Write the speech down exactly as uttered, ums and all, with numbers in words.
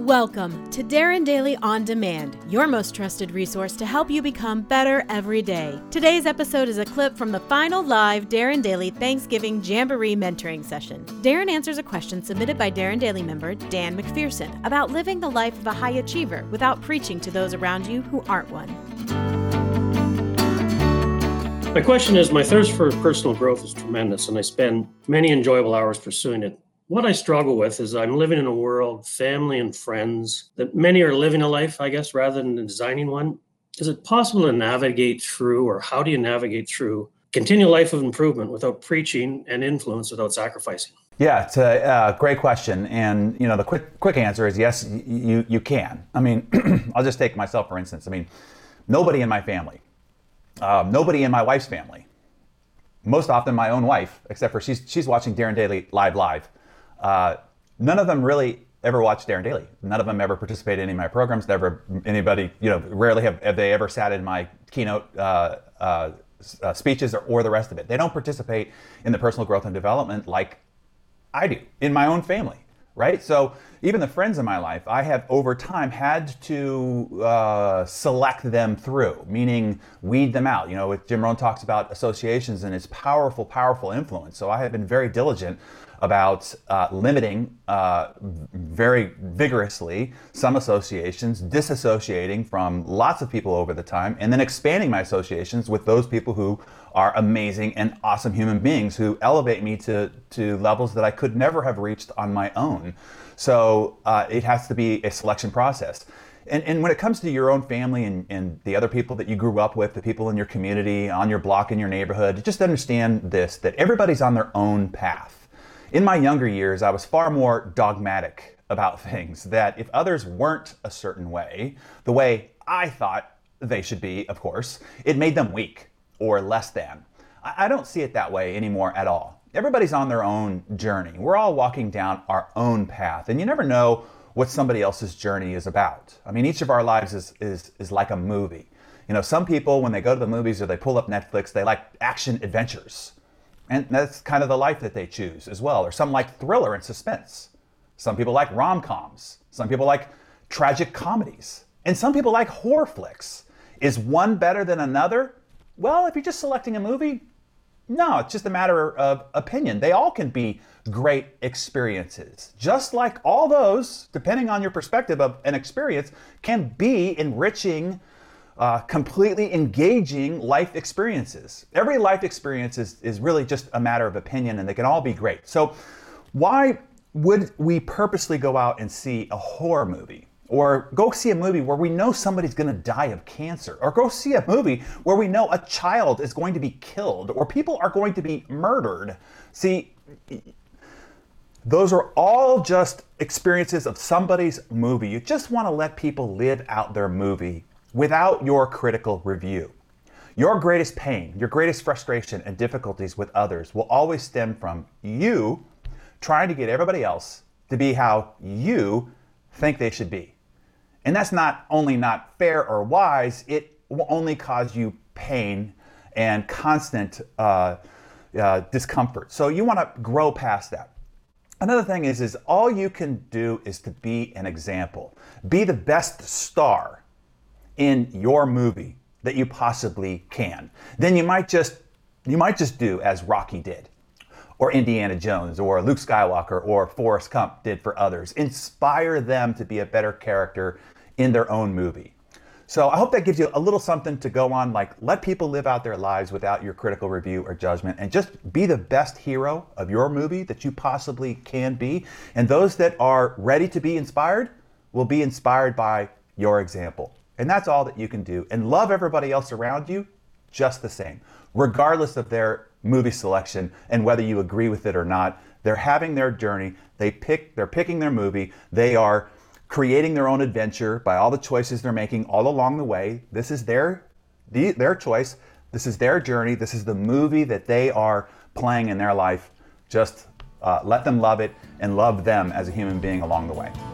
Welcome to Darren Daily On Demand, your most trusted resource to help you become better every day. Today's episode is a clip from the final live Darren Daily Thanksgiving Jamboree mentoring session. Darren answers a question submitted by Darren Daily member Dan McPherson about living the life of a high achiever without preaching to those around you who aren't one. My question is, my thirst for personal growth is tremendous, and I spend many enjoyable hours pursuing it. What I struggle with is I'm living in a world, family and friends, that many are living a life, I guess, rather than designing one. Is it possible to navigate through, or how do you navigate through, continual life of improvement without preaching and influence without sacrificing? Yeah, it's a uh, great question. And, you know, the quick quick answer is yes, you, you can. I mean, I'll just take myself, for instance. I mean, nobody in my family, um, nobody in my wife's family, most often my own wife, except for she's, she's watching Darren Daily live live. Uh, none of them really ever watched Darren Daily. None of them ever participated in any of my programs. Never anybody, you know, rarely have, have they ever sat in my keynote uh, uh, uh, speeches or, or the rest of it. They don't participate in the personal growth and development like I do in my own family, right? So even the friends in my life, I have over time had to uh, select them through, meaning weed them out. You know, with Jim Rohn talks about associations and its powerful, powerful influence. So I have been very diligent about uh, limiting uh, very vigorously some associations, disassociating from lots of people over the time, and then expanding my associations with those people who are amazing and awesome human beings who elevate me to, to levels that I could never have reached on my own. So uh, it has to be a selection process. And, and when it comes to your own family and, and the other people that you grew up with, the people in your community, on your block, in your neighborhood, just understand this, that everybody's on their own path. In my younger years, I was far more dogmatic about things, that if others weren't a certain way, the way I thought they should be, of course, it made them weak or less than. I don't see it that way anymore at all. Everybody's on their own journey. We're all walking down our own path, and you never know what somebody else's journey is about. I mean, each of our lives is is is like a movie. You know, some people, when they go to the movies or they pull up Netflix, they like action adventures. And that's kind of the life that they choose as well. Or some like thriller and suspense. Some people like rom-coms. Some people like tragic comedies. And some people like horror flicks. Is one better than another? Well, if you're just selecting a movie, no, it's just a matter of opinion. They all can be great experiences. Just like all those, depending on your perspective of an experience, can be enriching, Uh, completely engaging life experiences. Every life experience is, is really just a matter of opinion, and they can all be great. So why would we purposely go out and see a horror movie? Or go see a movie where we know somebody's gonna die of cancer? Or go see a movie where we know a child is going to be killed or people are going to be murdered? See, those are all just experiences of somebody's movie. You just wanna let people live out their movie without your critical review. Your greatest pain, your greatest frustration and difficulties with others will always stem from you trying to get everybody else to be how you think they should be. And that's not only not fair or wise, it will only cause you pain and constant uh, uh, discomfort. So you wanna grow past that. Another thing is, is all you can do is to be an example. Be the best star in your movie that you possibly can. Then you might just you might just do as Rocky did, or Indiana Jones, or Luke Skywalker, or Forrest Gump did for others. Inspire them to be a better character in their own movie. So I hope that gives you a little something to go on, like let people live out their lives without your critical review or judgment, and just be the best hero of your movie that you possibly can be. And those that are ready to be inspired will be inspired by your example. And that's all that you can do. And love everybody else around you just the same, regardless of their movie selection and whether you agree with it or not. They're having their journey. They pick, they're picking their movie. They are creating their own adventure by all the choices they're making all along the way. This is their, the, their choice. This is their journey. This is the movie that they are playing in their life. Just uh, let them love it and love them as a human being along the way.